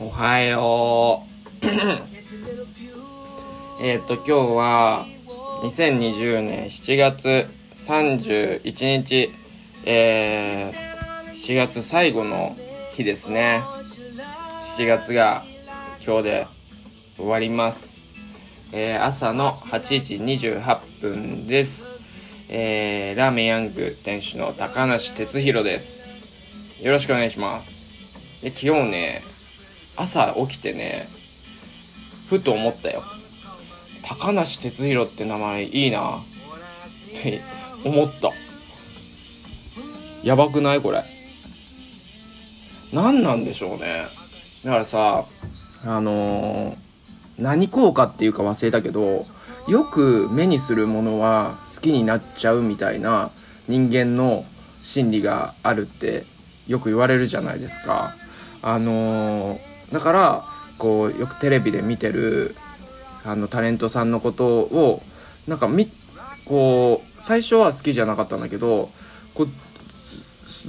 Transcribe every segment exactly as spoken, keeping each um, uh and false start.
おはようえっと今日はにせんにじゅうねんしちがつさんじゅういちにち、えー、しちがつ最後の日ですね。しちがつが今日で終わります、えー、朝のはちじにじゅうはっぷんです。えー、ラーメンヤング店主の高梨哲弘です。よろしくお願いします。で、昨日ね、朝起きてね、ふと思ったよ。高梨哲弘って名前いいなって思った。やばくないこれ。なんなんでしょうね。だからさ、あのー、何効果っていうか忘れたけど、よく目にするものは好きになっちゃうみたいな人間の心理があるってよく言われるじゃないですか。あのー、だからこうよくテレビで見てるあのタレントさんのことをなんかみこう最初は好きじゃなかったんだけど、こう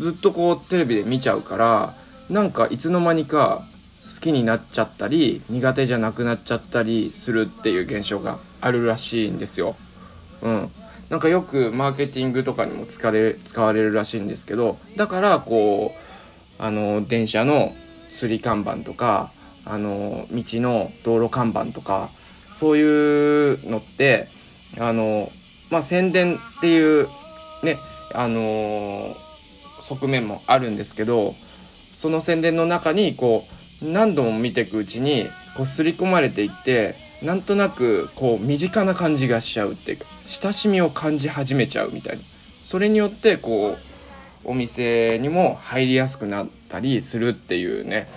ずっとこうテレビで見ちゃうから、なんかいつの間にか好きになっちゃったり苦手じゃなくなっちゃったりするっていう現象があるらしいんですよ。うん、なんかよくマーケティングとかにも使われ、使われるらしいんですけど、だからこうあの電車の吊り看板とかあの道の道路看板とかそういうのってあの、まあ、宣伝っていうね、あの側面もあるんですけど、その宣伝の中にこう何度も見ていくうちにこう刷り込まれていって、なんとなくこう身近な感じがしちゃうっていうか、親しみを感じ始めちゃうみたいな。それによってこうお店にも入りやすくなったりするっていうね、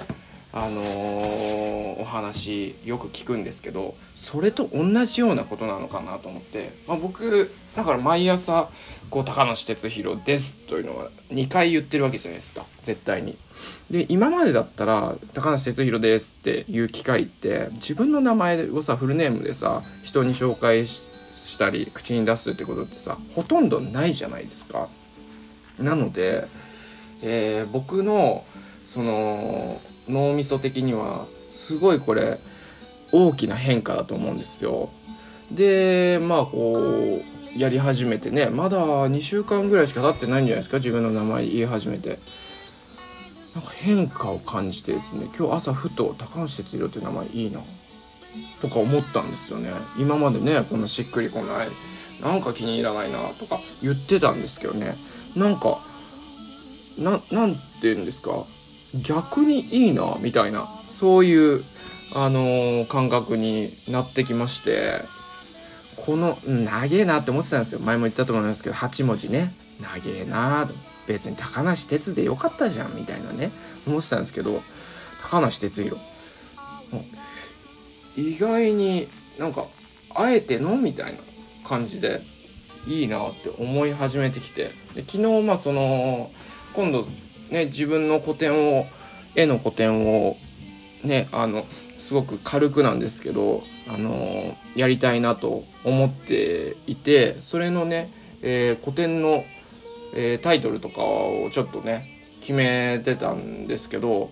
あのー、お話よく聞くんですけど、それと同じようなことなのかなと思って、まあ、僕だから毎朝こう高梨哲弘ですというのはにかい言ってるわけじゃないですか、絶対に。で、今までだったら高梨哲弘ですっていう機会って、自分の名前をさフルネームでさ人に紹介 し, したり口に出すってことってさほとんどないじゃないですか。なので、えー、僕のその脳みそ的にはすごいこれ大きな変化だと思うんですよ。で、まあこうやり始めてね、まだにしゅうかんぐらいしか経ってないんじゃないですか、自分の名前言い始めて。なんか変化を感じてですね、今日朝ふと高梨哲弘って名前いいなとか思ったんですよね。今までね、こんなしっくりこない、なんか気に入らないなとか言ってたんですけどね、なんか な, なんて言うんですか、逆にいいなみたいな、そういう、あのー、感覚になってきまして、この長えなって思ってたんですよ。前も言ったと思いますけど、はちもじね、長えな、別に高梨哲でよかったじゃんみたいなね思ってたんですけど、高梨哲弘意外になんかあえてのみたいな感じでいいなって思い始めてきて、で昨日まあその今度ね、自分の個展を、絵の個展をね、あのすごく軽くなんですけど、あのー、やりたいなと思っていて、それのね、えー、個展の、えー、タイトルとかをちょっとね決めてたんですけど、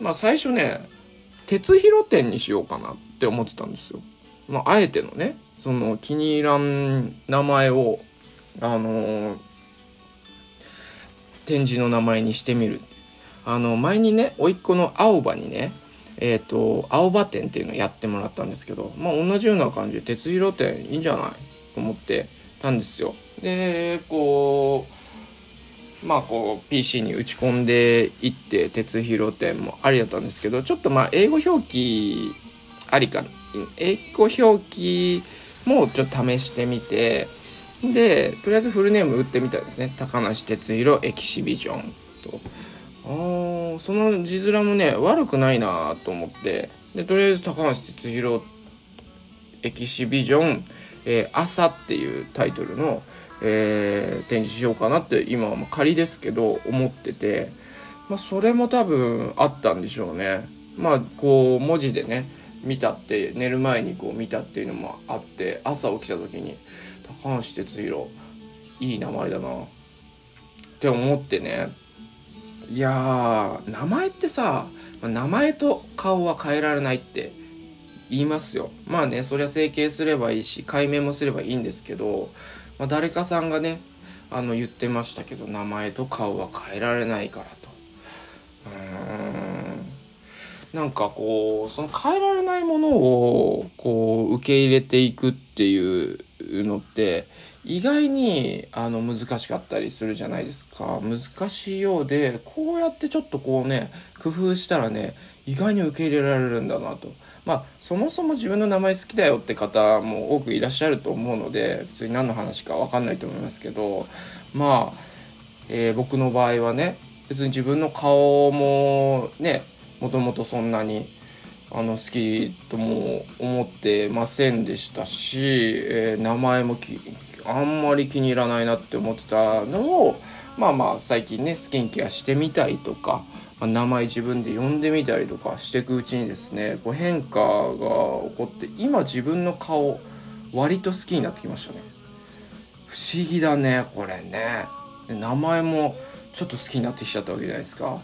まあ最初ね哲弘展にしようかなって思ってたんですよ。まああえてのね、その気に入らん名前をあのー展示の名前にしてみる。あの前にね、甥っ子の青葉にね、えーと、青葉展っていうのをやってもらったんですけど、まあ同じような感じで哲弘展いいんじゃないと思ってたんですよ。で、こうまあこう ピーシー に打ち込んでいって哲弘展もありだったんですけど、ちょっとまあ英語表記ありか、英語表記もちょっと試してみて。で、とりあえずフルネーム打ってみたいですね。高梨哲弘エキシビジョンと。ああ、その字面もね、悪くないなと思って。で、とりあえず高梨哲弘エキシビジョン、えー、朝っていうタイトルの、えー、展示しようかなって、今は仮ですけど、思ってて。まあ、それも多分あったんでしょうね。まあ、こう、文字でね、見たって、寝る前にこう見たっていうのもあって、朝起きた時に、高梨哲弘いい名前だなって思ってね、いやー、名前ってさ、名前と顔は変えられないって言いますよ。まあね、そりゃ整形すればいいし改名もすればいいんですけど、まあ、誰かさんがねあの言ってましたけど、名前と顔は変えられないからと。うーん、なんかこうその変えられないものをこう受け入れていくっていうのって意外にあの難しかったりするじゃないですか。難しいようで、こうやってちょっとこうね工夫したらね、意外に受け入れられるんだなと。まあそもそも自分の名前好きだよって方も多くいらっしゃると思うので、普通に何の話か分かんないと思いますけど、まあ、えー、僕の場合はね、別に自分の顔もねもともとそんなにあの好きとも思ってませんでしたし、えー、名前もきあんまり気に入らないなって思ってたのを、まあまあ最近ねスキンケアしてみたりとか、まあ、名前自分で呼んでみたりとかしていくうちにですね、こう変化が起こって、今自分の顔割と好きになってきましたね。不思議だねこれね。名前もちょっと好きになってきちゃったわけじゃないですか。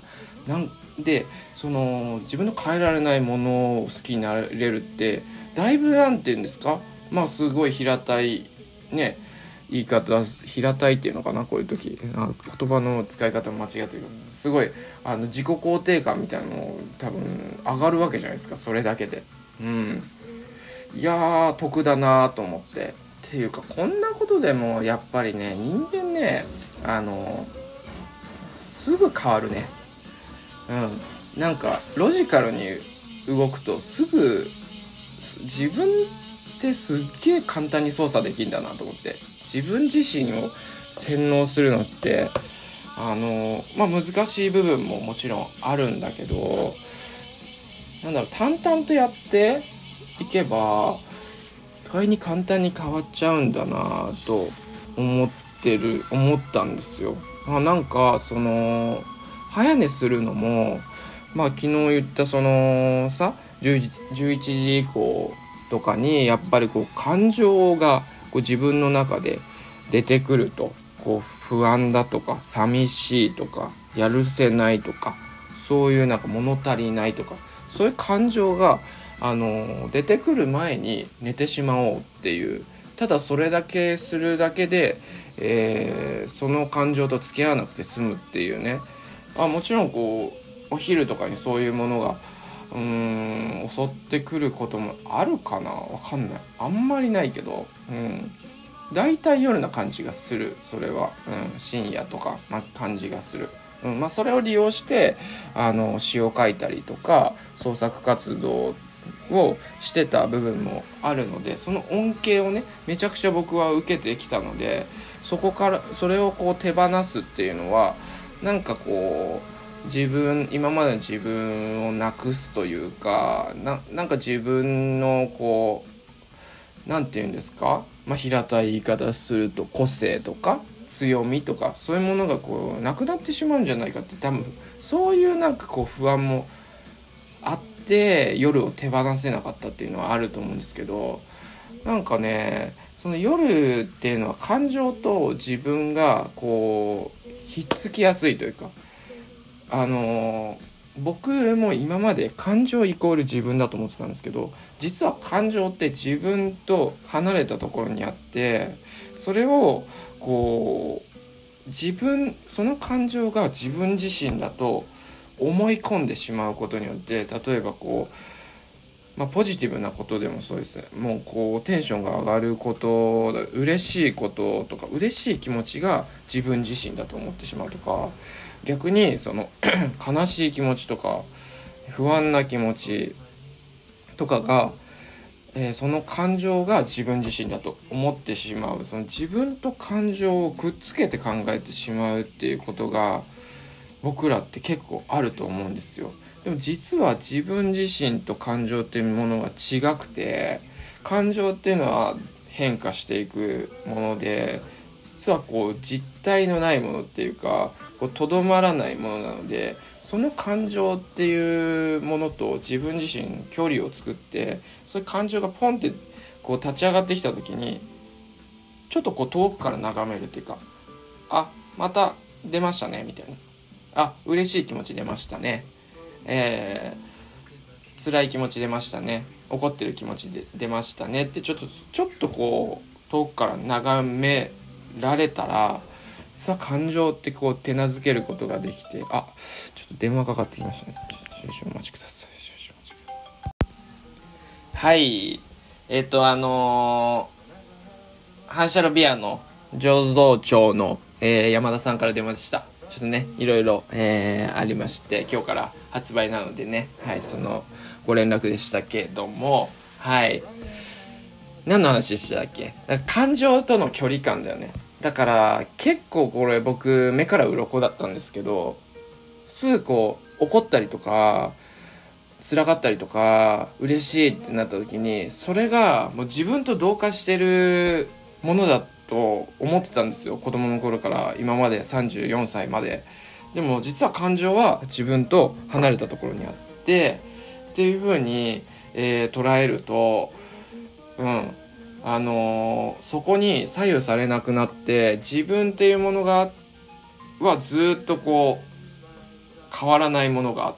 なんでその自分の変えられないものを好きになれるって、だいぶなんていうんですか、まあすごい平たいね言い方、平たいっていうのかな、こういう時言葉の使い方も間違ってる。すごいあの自己肯定感みたいなのも多分上がるわけじゃないですか、それだけで。うん、いやー得だなと思って。っていうかこんなことでもやっぱりね、人間ねあのすぐ変わるね。うん、なんかロジカルに動くとすぐ自分ってすっげえ簡単に操作できるんだなと思って、自分自身を洗脳するのってあの、まあ、難しい部分ももちろんあるんだけど、なんだろう、淡々とやっていけば意外に簡単に変わっちゃうんだなと思ってる思ったんですよ。あ、なんかその早寝するのも、まあ、昨日言ったそのさじゅういちじ以降とかにやっぱりこう感情がこう自分の中で出てくると、こう不安だとか寂しいとかやるせないとか、そういうなんか物足りないとか、そういう感情があの出てくる前に寝てしまおうっていう、ただそれだけするだけで、えー、その感情と付き合わなくて済むっていうね。あ、もちろんこうお昼とかにそういうものがうーん襲ってくることもあるかな、わかんない、あんまりないけど、うん、だいたい夜な感じがする、それは、うん、深夜とか、まあ、感じがする、うん、まあそれを利用してあの詩を書いたりとか創作活動をしてた部分もあるので、その恩恵をねめちゃくちゃ僕は受けてきたので、そこからそれをこう手放すっていうのはなんかこう自分今までの自分をなくすというか な, なんか自分のこうなんていうんですか、まあ、平たい言い方すると個性とか強みとかそういうものがこうなくなってしまうんじゃないかって、多分そういうなんかこう不安もあって夜を手放せなかったっていうのはあると思うんですけど、なんかねその夜っていうのは感情と自分がこうひっつきやすいというか、あのー、僕も今まで感情イコール自分だと思ってたんですけど、実は感情って自分と離れたところにあって、それをこう自分その感情が自分自身だと思い込んでしまうことによって、例えばこう、まあ、ポジティブなことでもそうです。もうこうテンションが上がること、嬉しいこととか嬉しい気持ちが自分自身だと思ってしまうとか、逆にその悲しい気持ちとか不安な気持ちとかが、えー、その感情が自分自身だと思ってしまう、その自分と感情をくっつけて考えてしまうっていうことが僕らって結構あると思うんですよ。でも実は自分自身と感情っていうものは違くて、感情っていうのは変化していくもので、実はこう実体のないものっていうか、とどまらないものなので、その感情っていうものと自分自身距離を作って、そういう感情がポンってこう立ち上がってきた時にちょっとこう遠くから眺めるっていうか、あ、また出ましたねみたいな、あ、嬉しい気持ち出ましたね。えー、辛い気持ち出ましたね。怒ってる気持ちで出ましたねってちょっとちょっとこう遠くから眺められたら、さあ感情ってこう手なずけることができて、あ、ちょっと電話かかってきましたね。少々お待ちください。少々お待ちください。はい、えっとあのー、反射炉ビアの醸造長の、えー、山田さんから電話でした。ちょっとね、いろいろ、えー、ありまして、今日から発売なのでね、はい、そのご連絡でしたけども、はい、何の話でしたっけ？だから感情との距離感だよね。だから結構これ僕目から鱗だったんですけど、すぐこう怒ったりとか辛かったりとか嬉しいってなった時に、それがもう自分と同化してるものだと思ってたんですよ、子供の頃から今までさんじゅうよんさいまで。でも実は感情は自分と離れたところにあってっていう風に、えー、捉えると、うんあのー、そこに左右されなくなって、自分っていうものがはずっとこう変わらないものが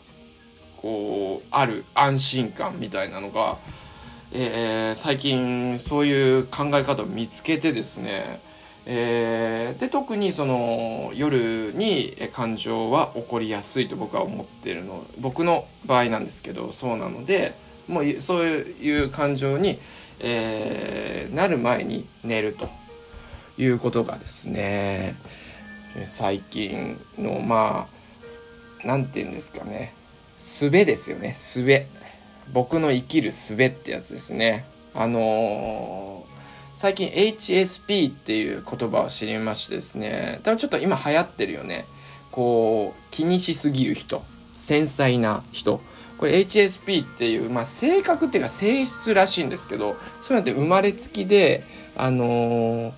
こうある安心感みたいなのが、えー、最近そういう考え方を見つけてですね、えー、で特にその夜に感情は起こりやすいと僕は思ってるの、僕の場合なんですけど、そうなのでもうそういう感情にえー、なる前に寝るということがですね、最近のまあなんていうんですかね、術ですよね、術、僕の生きる術ってやつですね。あのー、最近 エイチエスピー っていう言葉を知りましてですね、多分ちょっと今流行ってるよね、こう気にしすぎる人、繊細な人、これ エイチエスピー っていう、まあ、性格っていうか性質らしいんですけど、そういうのって生まれつきで、あのー、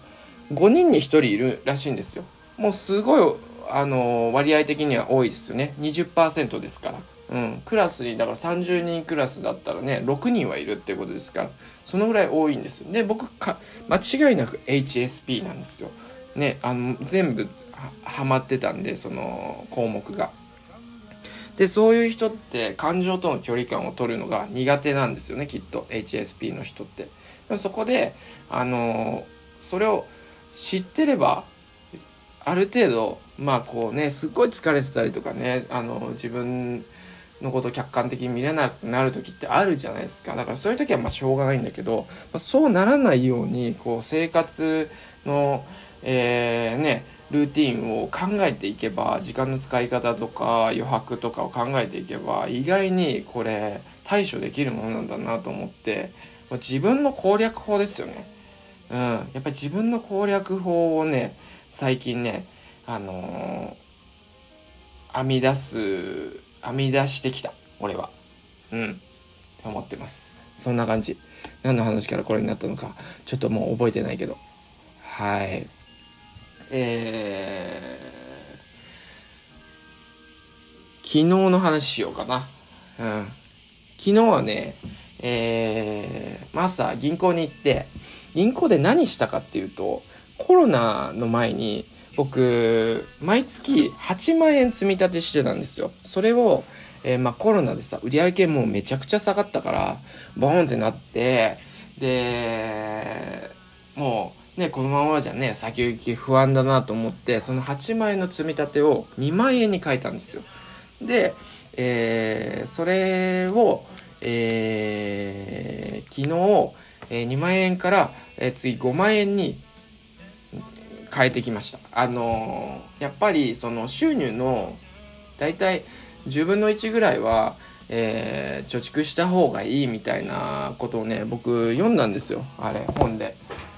ごにんにひとりいるらしいんですよ。もうすごい、あのー、割合的には多いですよね。 にじゅっパーセント ですから、うん、クラスにだからさんじゅうにんクラスだったらねろくにんはいるっていうことですから、そのぐらい多いんですよ。で僕か間違いなく エイチエスピー なんですよ、ね、あの全部 は, はまってたんで、その項目が。でそういう人って感情との距離感を取るのが苦手なんですよね、きっと エイチエスピー の人って。そこで、あのー、それを知ってればある程度、まあこうね、すっごい疲れてたりとかね、あのー、自分のことを客観的に見れなくなる時ってあるじゃないですか。だからそういう時はまあしょうがないんだけど、まあ、そうならないようにこう生活の、えー、ねルーティーンを考えていけば、時間の使い方とか余白とかを考えていけば、意外にこれ対処できるものなんだなと思って、自分の攻略法ですよね、うん、やっぱり自分の攻略法をね最近ね、あのー、編み出す編み出してきた俺は、うんって思ってます。そんな感じ。何の話からこれになったのかちょっともう覚えてないけど、はい、えー、昨日の話しようかな、うん、昨日はね、えー、朝銀行に行って、銀行で何したかっていうと、コロナの前に僕毎月はちまんえん積み立てしてたんですよ。それを、えーまあ、コロナでさ売上もうめちゃくちゃ下がったからボーンってなって、でもうね、このままじゃね先行き不安だなと思って、そのはちまんえんの積み立てをにまんえんに変えたんですよ。で、えー、それを、えー、昨日、えー、にまんえんから、えー、次ごまんえんに変えてきました。あのー、やっぱりその収入のだいたいじゅうぶんのいちぐらいは、えー、貯蓄した方がいいみたいなことをね僕読んだんですよ、あれ本で。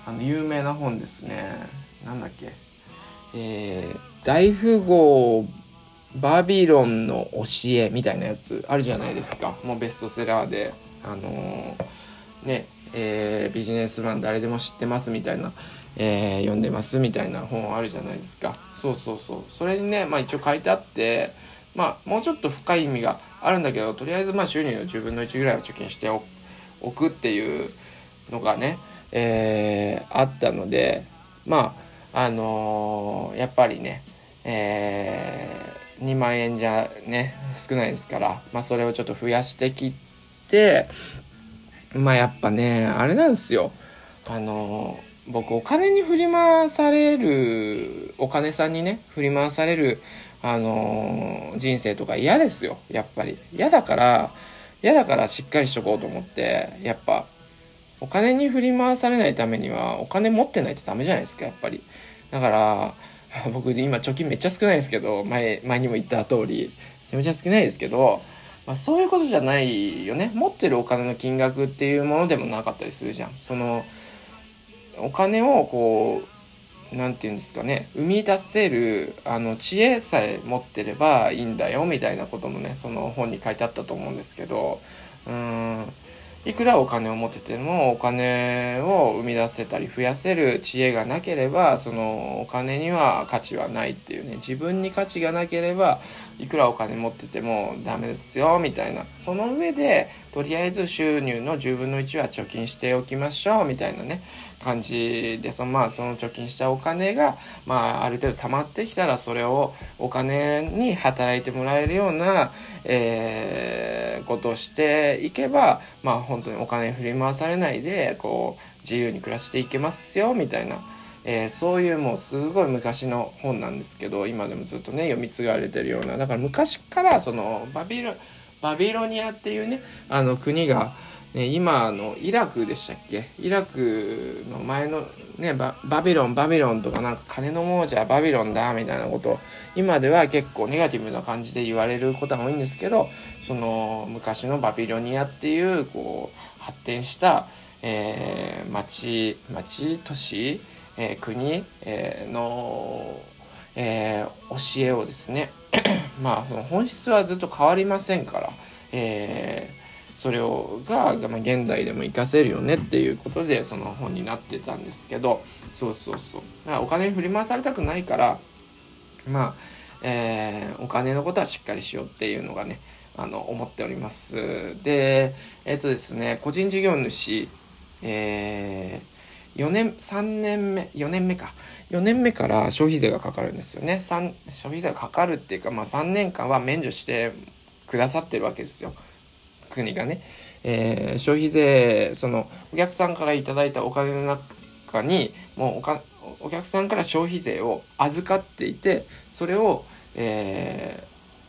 あの有名な本ですね、なんだっけ、えー、大富豪バビロンの教えみたいなやつあるじゃないですか。もうベストセラーで、あのー、ね、えー、ビジネスマン誰でも知ってますみたいな、えー、読んでますみたいな本あるじゃないですか。そうそうそう、それにね、まあ、一応書いてあって、まあ、もうちょっと深い意味があるんだけど、とりあえずまあ収入のじゅうぶんのいちぐらいは貯金しておくっていうのがね、えー、あったので、まああのー、やっぱりね、えにまんえんじゃね少ないですから、まあ、それをちょっと増やしてきて、まあやっぱねあれなんですよ、あの僕お金に振り回される、お金さんにね振り回される、あの人生とか嫌ですよ、やっぱり嫌だから嫌だからしっかりしとこうと思って、やっぱお金に振り回されないためにはお金持ってないとダメじゃないですか、やっぱり。だから僕今貯金めっちゃ少ないですけど、前、前にも言った通りめちゃめちゃ少ないですけど、まあ、そういうことじゃないよね。持ってるお金の金額っていうものでもなかったりするじゃん。そのお金をこうなんていうんですかね、生み出せるあの知恵さえ持ってればいいんだよみたいなこともね、その本に書いてあったと思うんですけど、うーんいくらお金を持っててもお金を生み出せたり増やせる知恵がなければ、そのお金には価値はないっていうね、自分に価値がなければいくらお金持っててもダメですよみたいな、その上でとりあえず収入のじゅうぶんのいちは貯金しておきましょうみたいなね感じで、そのまあその貯金したお金がまあある程度溜まってきたら、それをお金に働いてもらえるようなえーことをしていけば、まあ本当にお金振り回されないでこう自由に暮らしていけますよみたいな、えーそういうもうすごい昔の本なんですけど、今でもずっとね読み継がれてるような。だから昔からそのバビロバビロニアっていうねあの国がね、今のイラクでしたっけ、イラクの前の、ね、バ, バビロンバビロンとかなんか金の亡者バビロンだみたいなことを今では結構ネガティブな感じで言われることが多いんですけど、その昔のバビロニアっていうこう発展した、えー、町町都市、えー、国、えー、の、えー、教えをですねまあその本質はずっと変わりませんから、えーそれをが現代でも活かせるよねっていうことでその本になってたんですけど、そうそうそう、だからお金に振り回されたくないからまあ、えー、お金のことはしっかりしようっていうのがねあの思っております。でえっとですね個人事業主、えー、よねんさんねんめよねんめかよねんめから消費税がかかるんですよね。さん消費税がかかるっていうか、まあ、さんねんかんは免除してくださってるわけですよ国がね、えー、消費税、そのお客さんからいただいたお金の中にもう お, かお客さんから消費税を預かっていて、それを、え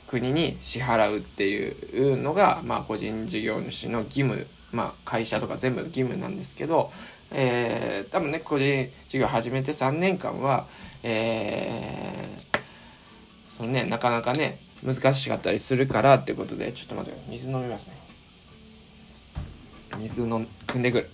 ー、国に支払うっていうのが、まあ、個人事業主の義務、まあ、会社とか全部義務なんですけど、えー、多分ね個人事業始めてさんねんかんは、えーそのね、なかなかね難しかったりするからっていうことで、ちょっと待って水飲みますね。水飲んでくる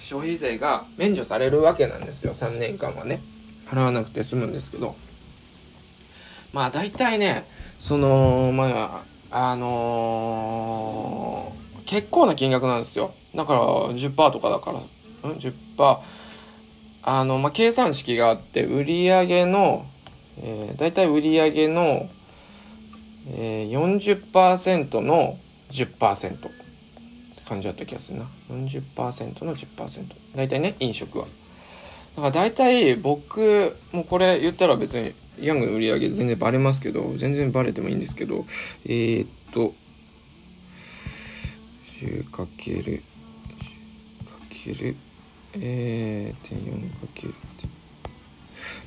消費税が免除されるわけなんですよ。さんねんかんはね払わなくて済むんですけど、まあ大体ねそのまああのー、結構な金額なんですよ。だから じゅっパーセント とかだからん じゅっパーセントあのまあ、計算式があって売上の、えー、だいたい売上の、えー、よんじゅっパーセント の じゅっパーセント って感じだった気がするな。 よんじゅっパーセント の じゅっパーセント だいたいね飲食はだからだいたい僕もうこれ言ったら別にヤングの売上全然バレますけど、全然バレてもいいんですけど、えー、っと じゅう×じゅう×えー、てんよんかける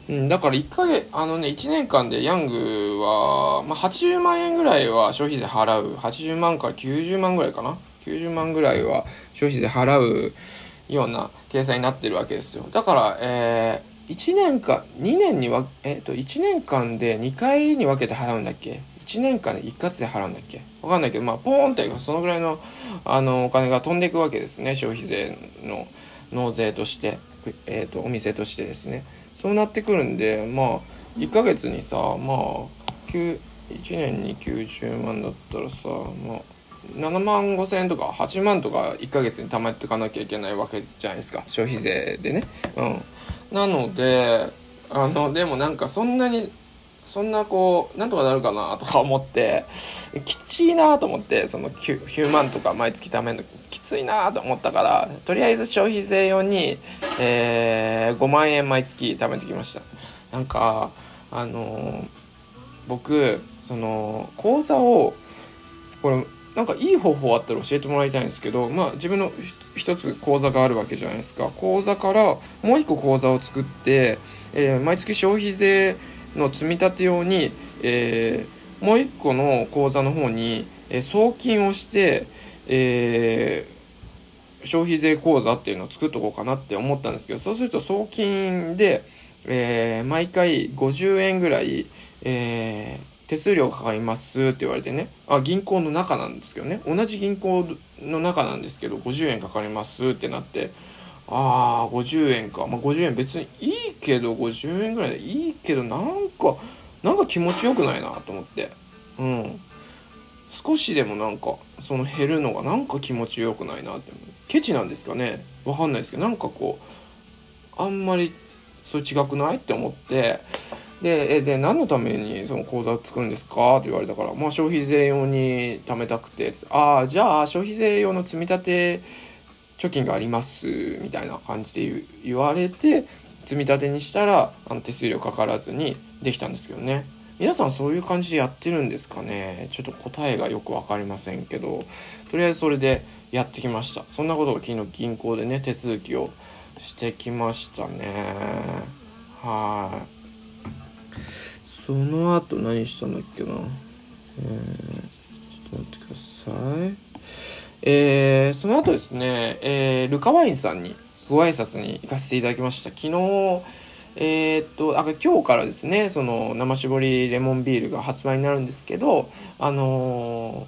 うん、だからいっかげつあのねいちねんかんでヤングは、まあ、はちじゅうまんえんぐらいは消費税払う、はちじゅうまんからきゅうじゅうまんぐらいかな、きゅうじゅうまんぐらいは消費税払うような計算になってるわけですよ。だから、えー、いちねんかんにねんにわえっといちねんかんでにかいに分けて払うんだっけ、いちねんかんで一括で払うんだっけ分かんないけど、まあポーンってそのぐらいのあのお金が飛んでいくわけですね、消費税の納税として、えーと、お店としてですね。そうなってくるんで、まあいっかげつにさ、まあいちねんにきゅうじゅうまんだったらさ、まあ、ななまんごせんえんとかはちまんとかいっかげつに貯めてかなきゃいけないわけじゃないですか、消費税でね。うん、なのであのでもなんかそんなにそんなこうなんとかなるかなとか思ってきついなと思って、そのきゅうまんとか毎月貯めるのきついなと思ったから、とりあえず消費税用に、えー、ごまんえん毎月貯めてきました。なんかあのー、僕その口座をこれなんかいい方法あったら教えてもらいたいんですけど、まあ自分の一つ口座があるわけじゃないですか。口座からもう一個口座を作って、えー、毎月消費税の積み立て用に、えー、もう一個の口座の方に、えー、送金をして、えー、消費税口座っていうのを作っとこうかなって思ったんですけど、そうすると送金で、えー、毎回ごじゅうえんぐらい、えー手数料かかりますって言われてね、あ、銀行の中なんですけどね、同じ銀行の中なんですけどごじゅうえんかかりますってなって、ああごじゅうえんか、まあ、ごじゅうえん別にいいけどごじゅうえんぐらいでいいけど、なんかなんか気持ちよくないなと思って、うん、少しでもなんかその減るのがなんか気持ちよくないなって、ケチなんですかね、わかんないですけど、なんかこうあんまりそれ違くないって思って、で, で何のためにその口座を作るんですかって言われたから、まあ、消費税用に貯めたくて、ああじゃあ消費税用の積み立て貯金がありますみたいな感じで言われて、積み立てにしたらあの手数料かからずにできたんですけどね。皆さんそういう感じでやってるんですかね。ちょっと答えがよく分かりませんけど、とりあえずそれでやってきました。そんなことを昨日銀行でね手続きをしてきましたね。はい、その後何したんだっけな、えー、ちょっと待ってください。えー、その後ですね、えー、ルカワインさんにご挨拶に行かせていただきました。昨日、えー、っとあ今日からですね、その生搾りレモンビールが発売になるんですけど、あの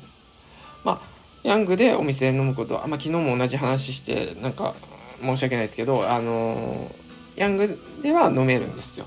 ー、まあヤングでお店で飲むことは、まあ、昨日も同じ話してなんか申し訳ないですけど、あのー、ヤングでは飲めるんですよ。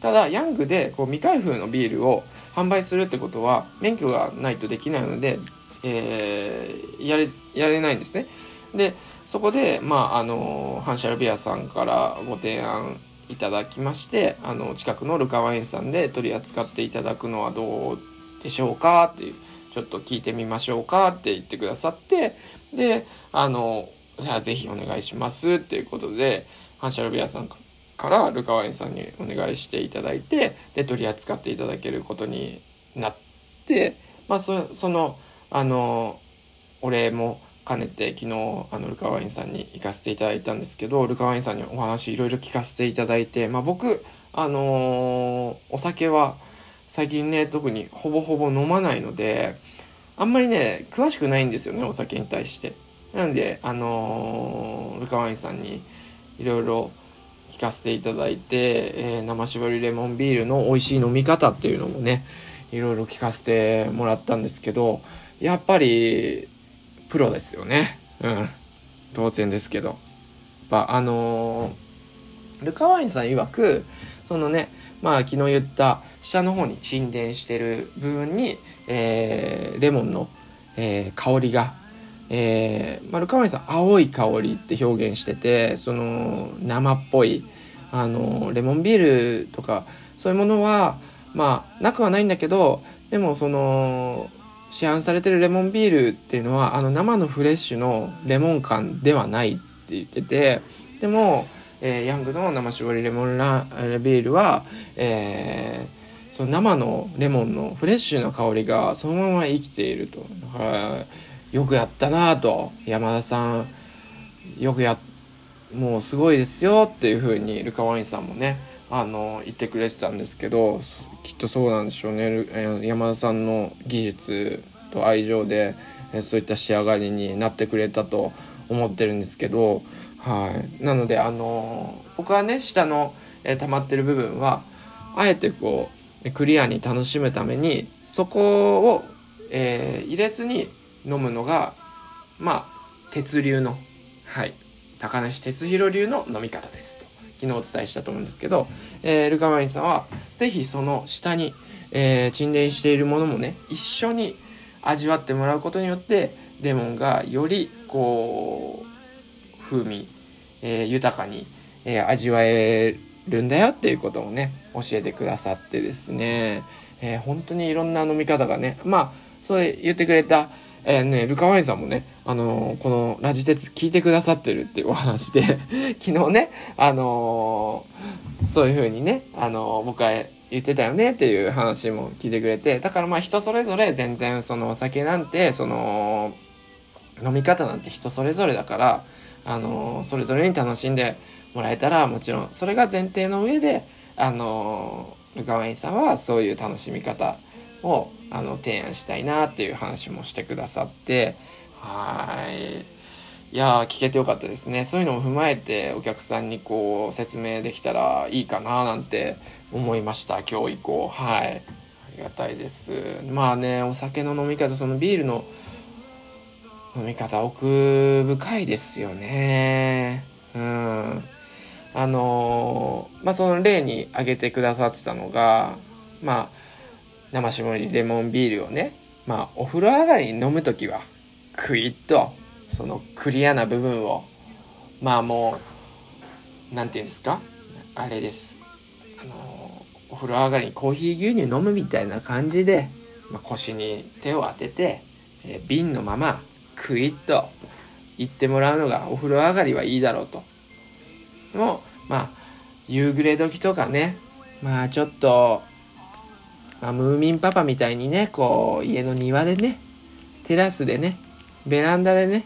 ただヤングでこう未開封のビールを販売するってことは免許がないとできないので、えー、やれ、やれないんですね。でそこで、まあ、あのハンシャルビアさんからご提案いただきまして、あの近くのルカワインさんで取り扱っていただくのはどうでしょうかっていう、ちょっと聞いてみましょうかって言ってくださって、であのじゃあぜひお願いしますっていうことでハンシャルビアさんからからルカワインさんにお願いしていただいて、で取り扱っていただけることになって、まあ、そ, そのあのお礼も兼ねて昨日あのルカワインさんに行かせていただいたんですけど、ルカワインさんにお話いろいろ聞かせていただいて、まあ、僕、あのー、お酒は最近ね特にほぼほぼ飲まないのであんまりね詳しくないんですよね、お酒に対して。なので、あのー、ルカワインさんにいろいろ聞かせていただいて、えー、生搾りレモンビールの美味しい飲み方っていうのもねいろいろ聞かせてもらったんですけど、やっぱりプロですよね。うん、当然ですけど、まあ、あのー、ルカワインさん曰くそのね、まあ昨日言った下の方に沈殿してる部分に、えー、レモンの、えー、香りが、えーまあ、ルカワインさん青い香りって表現してて、その生っぽいあのレモンビールとかそういうものはまあなくはないんだけど、でもその市販されてるレモンビールっていうのはあの生のフレッシュのレモン感ではないって言ってて、でも、えー、ヤングの生搾りレモンラビールは、えー、その生のレモンのフレッシュな香りがそのまま生きていると。だからよくやったなと、山田さんよくやもうすごいですよっていう風にルカワインさんもねあの言ってくれてたんですけど、きっとそうなんでしょうね。山田さんの技術と愛情でそういった仕上がりになってくれたと思ってるんですけど、はい、なのであの僕はね下の溜まってる部分はあえてこうクリアに楽しむためにそこを、えー、入れずに飲むのがまあ鉄流の、はい、高梨哲弘流の飲み方ですと昨日お伝えしたと思うんですけど、えー、ルカワインさんはぜひその下に、えー、沈殿しているものもね一緒に味わってもらうことによってレモンがよりこう風味、えー、豊かに、えー、味わえるんだよっていうことをね教えてくださってですね、えー、本当にいろんな飲み方がね、まあそう言ってくれた、えーね、ルカワインさんもね、あのー、このラジ鉄聞いてくださってるっていうお話で昨日ね、あのー、そういう風にね、あのー、僕は言ってたよねっていう話も聞いてくれて、だからまあ人それぞれ全然そのお酒なんてその飲み方なんて人それぞれだから、あのー、それぞれに楽しんでもらえたらもちろんそれが前提の上で、あのー、ルカワインさんはそういう楽しみ方をあの提案したいなっていう話もしてくださって、はい、いや聞けてよかったですね。そういうのを踏まえてお客さんにこう説明できたらいいかななんて思いました、今日以降。はい、ありがたいです。まあね、お酒の飲み方、そのビールの飲み方奥深いですよね。うん、あのまあその例に挙げてくださってたのが、まあ生搾りレモンビールをね、まあお風呂上がりに飲むときはクイッとそのクリアな部分を、まあもうなんていうんですか、あれです、あのお風呂上がりにコーヒー牛乳飲むみたいな感じで、まあ、腰に手を当てて、えー、瓶のままクイッといってもらうのがお風呂上がりはいいだろうと。もうまあ夕暮れ時とかね、まあちょっとまあ、ムーミンパパみたいにね、こう家の庭でね、テラスでね、ベランダでね、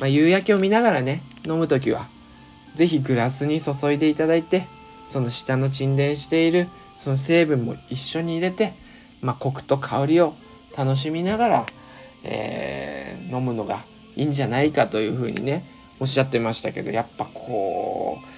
まあ、夕焼けを見ながらね飲むときはぜひグラスに注いでいただいて、その下の沈殿しているその成分も一緒に入れて、まあ、コクと香りを楽しみながら、えー、飲むのがいいんじゃないかというふうにねおっしゃってましたけど、やっぱこう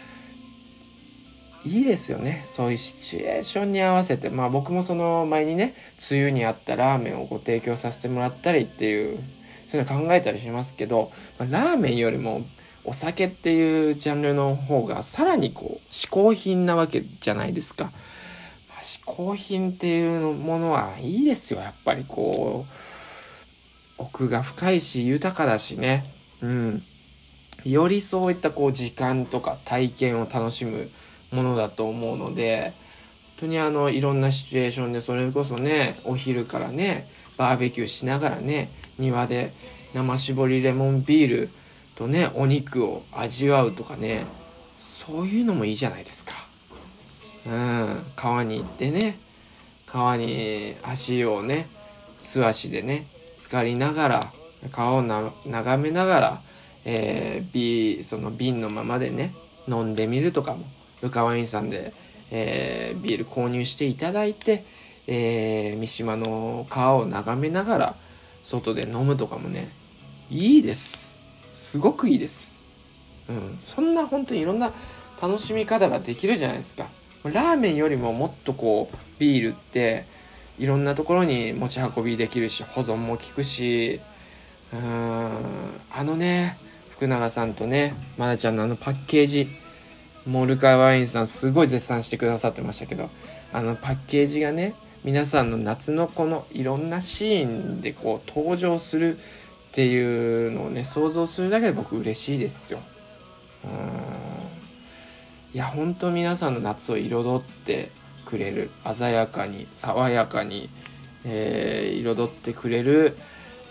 いいですよね、そういうシチュエーションに合わせて。まあ僕もその前にね梅雨にあったラーメンをご提供させてもらったりっていう、そういうの考えたりしますけど、ラーメンよりもお酒っていうジャンルの方がさらにこう嗜好品なわけじゃないですか。嗜好品っていうものはいいですよ、やっぱりこう奥が深いし豊かだしね、うん、よりそういったこう時間とか体験を楽しむものだと思うので、本当にあのいろんなシチュエーションで、それこそねお昼からねバーベキューしながらね庭で生搾りレモンビールとねお肉を味わうとかね、そういうのもいいじゃないですか。うん、川に行ってね、川に足をね素足でね浸かりながら川をな眺めながら、えー、ビその瓶のままでね飲んでみるとかもルカワインさんで、えー、ビール購入していただいて、えー、三島の川を眺めながら外で飲むとかもねいいです、すごくいいです、うん、そんな本当にいろんな楽しみ方ができるじゃないですか。ラーメンよりももっとこうビールっていろんなところに持ち運びできるし保存も効くし、うーん、あのね福永さんとねまなちゃんのあのパッケージ、もうルカワインさんすごい絶賛してくださってましたけど、あのパッケージがね皆さんの夏のこのいろんなシーンでこう登場するっていうのをね想像するだけで僕嬉しいですよ。うーん、いや本当皆さんの夏を彩ってくれる、鮮やかに爽やかに、えー、彩ってくれる、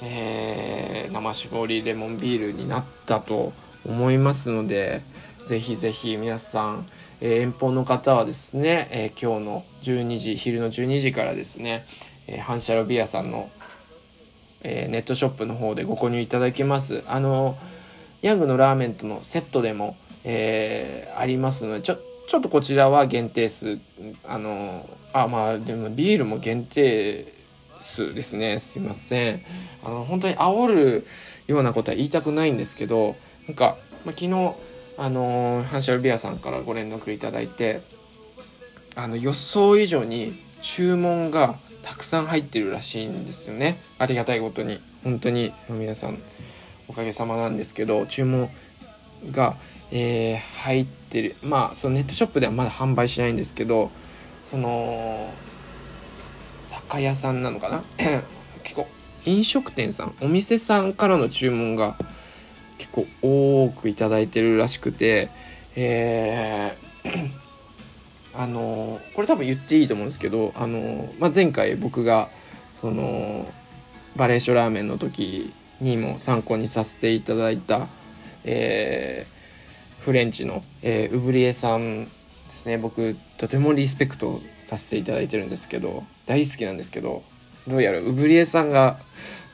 えー、生搾りレモンビールになったと思いますので、ぜひぜひ皆さん、えー、遠方の方はですね、えー、今日のじゅうにじ、昼のじゅうにじからですね、えー、反射炉ビアさんの、えー、ネットショップの方でご購入いただけます。あのヤングのラーメンとのセットでも、えー、ありますので、ちょ、ちょっとこちらは限定数、あのあまあでもビールも限定数ですね、すいません、あの本当に煽るようなことは言いたくないんですけど、なんか、まあ、昨日あのハンシャルビアさんからご連絡いただいて、あの予想以上に注文がたくさん入ってるらしいんですよね。ありがたいことに本当に皆さんおかげさまなんですけど、注文が、えー、入ってる、まあそのネットショップではまだ販売しないんですけど、その酒屋さんなのかな結構飲食店さん、お店さんからの注文が結構多くいただいてるらしくて、えー、あのこれ多分言っていいと思うんですけど、あの、まあ、前回僕がそのバレーショラーメンの時にも参考にさせていただいた、えー、フレンチの、えー、ウブリエさんですね。僕とてもリスペクトさせていただいてるんですけど、大好きなんですけど、どうやらウブリエさんが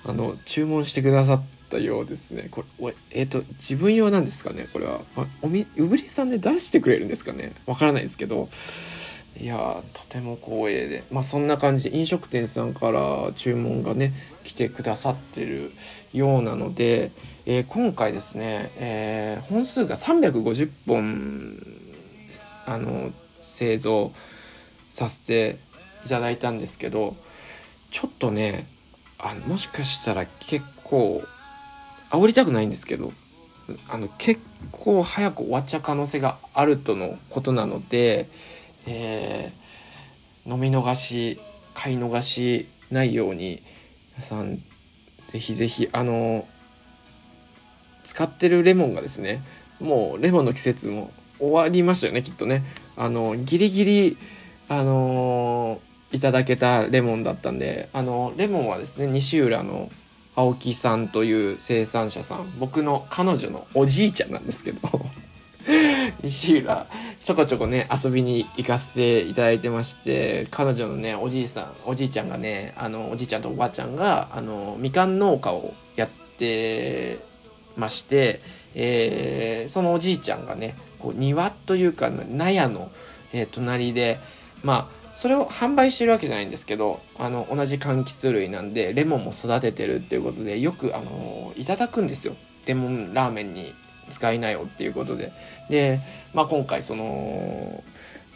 あの注文してくださったようですね。これえっと自分用なんですかね、これは。おみウブリエさんで出してくれるんですかね、わからないですけど、いやとても光栄で、まあ、そんな感じで飲食店さんから注文がね来てくださってるようなので、えー、今回ですね、えー、本数がさんびゃくごじゅっぽんあの製造させていただいたんですけど、ちょっとねあのもしかしたら結構煽りたくないんですけど、あの結構早く終わっちゃう可能性があるとのことなので、えー、飲み逃し買い逃しないように皆さんぜひぜひあの使ってるレモンがですね、もうレモンの季節も終わりましたよね、きっとね。あのギリギリあのー、いただけたレモンだったんで、あのレモンはですね西浦の青木さんという生産者さん、僕の彼女のおじいちゃんなんですけど西浦ちょこちょこね遊びに行かせていただいてまして、彼女のねおじいさんおじいちゃんがね、あのおじいちゃんとおばあちゃんがあのみかん農家をやってまして、えー、そのおじいちゃんがねこう庭というか納屋の、えー、隣で、まあそれを販売してるわけじゃないんですけど、あの同じ柑橘類なんでレモンも育ててるっていうことで、よくあのいただくんですよ、レモンラーメンに使いなよっていうことで。で、まあ、今回その、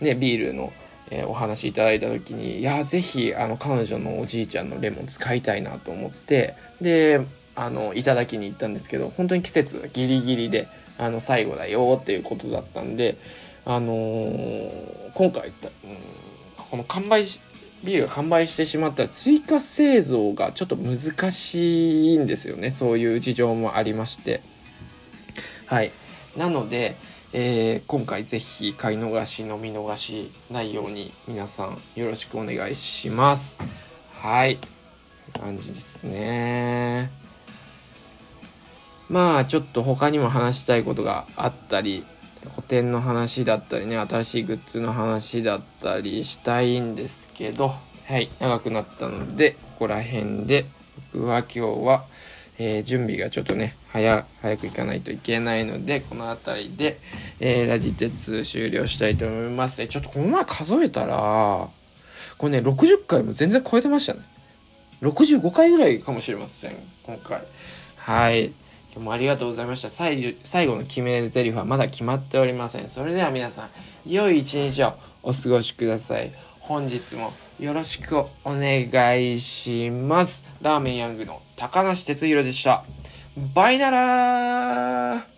ね、ビールの、えー、お話いただいた時に、いやぜひあの彼女のおじいちゃんのレモン使いたいなと思って、であのいただきに行ったんですけど、本当に季節がギリギリであの最後だよっていうことだったんで、あのー、今回、うん、この完売ビールが完売してしまったら追加製造がちょっと難しいんですよね、そういう事情もありまして、はい、なので、えー、今回ぜひ買い逃し飲み逃しないように皆さんよろしくお願いします。はい、感じですね。まあちょっと他にも話したいことがあったり、個展の話だったりね、新しいグッズの話だったりしたいんですけど、はい、長くなったのでここら辺で、僕は今日はえー、準備がちょっとね 早, 早く行かないといけないので、この辺りで、えー、ラジ鉄終了したいと思います。ちょっとこの前数えたらこれねろくじゅっかいも全然超えてましたね。ろくじゅうごかいぐらいかもしれません今回。はい、今日もありがとうございました。 最, 最後の決め台詞はまだ決まっておりません。それでは皆さん良い一日をお過ごしください。本日もよろしくお願いします。ラーメンヤングの高梨哲弘でした。バイナラー。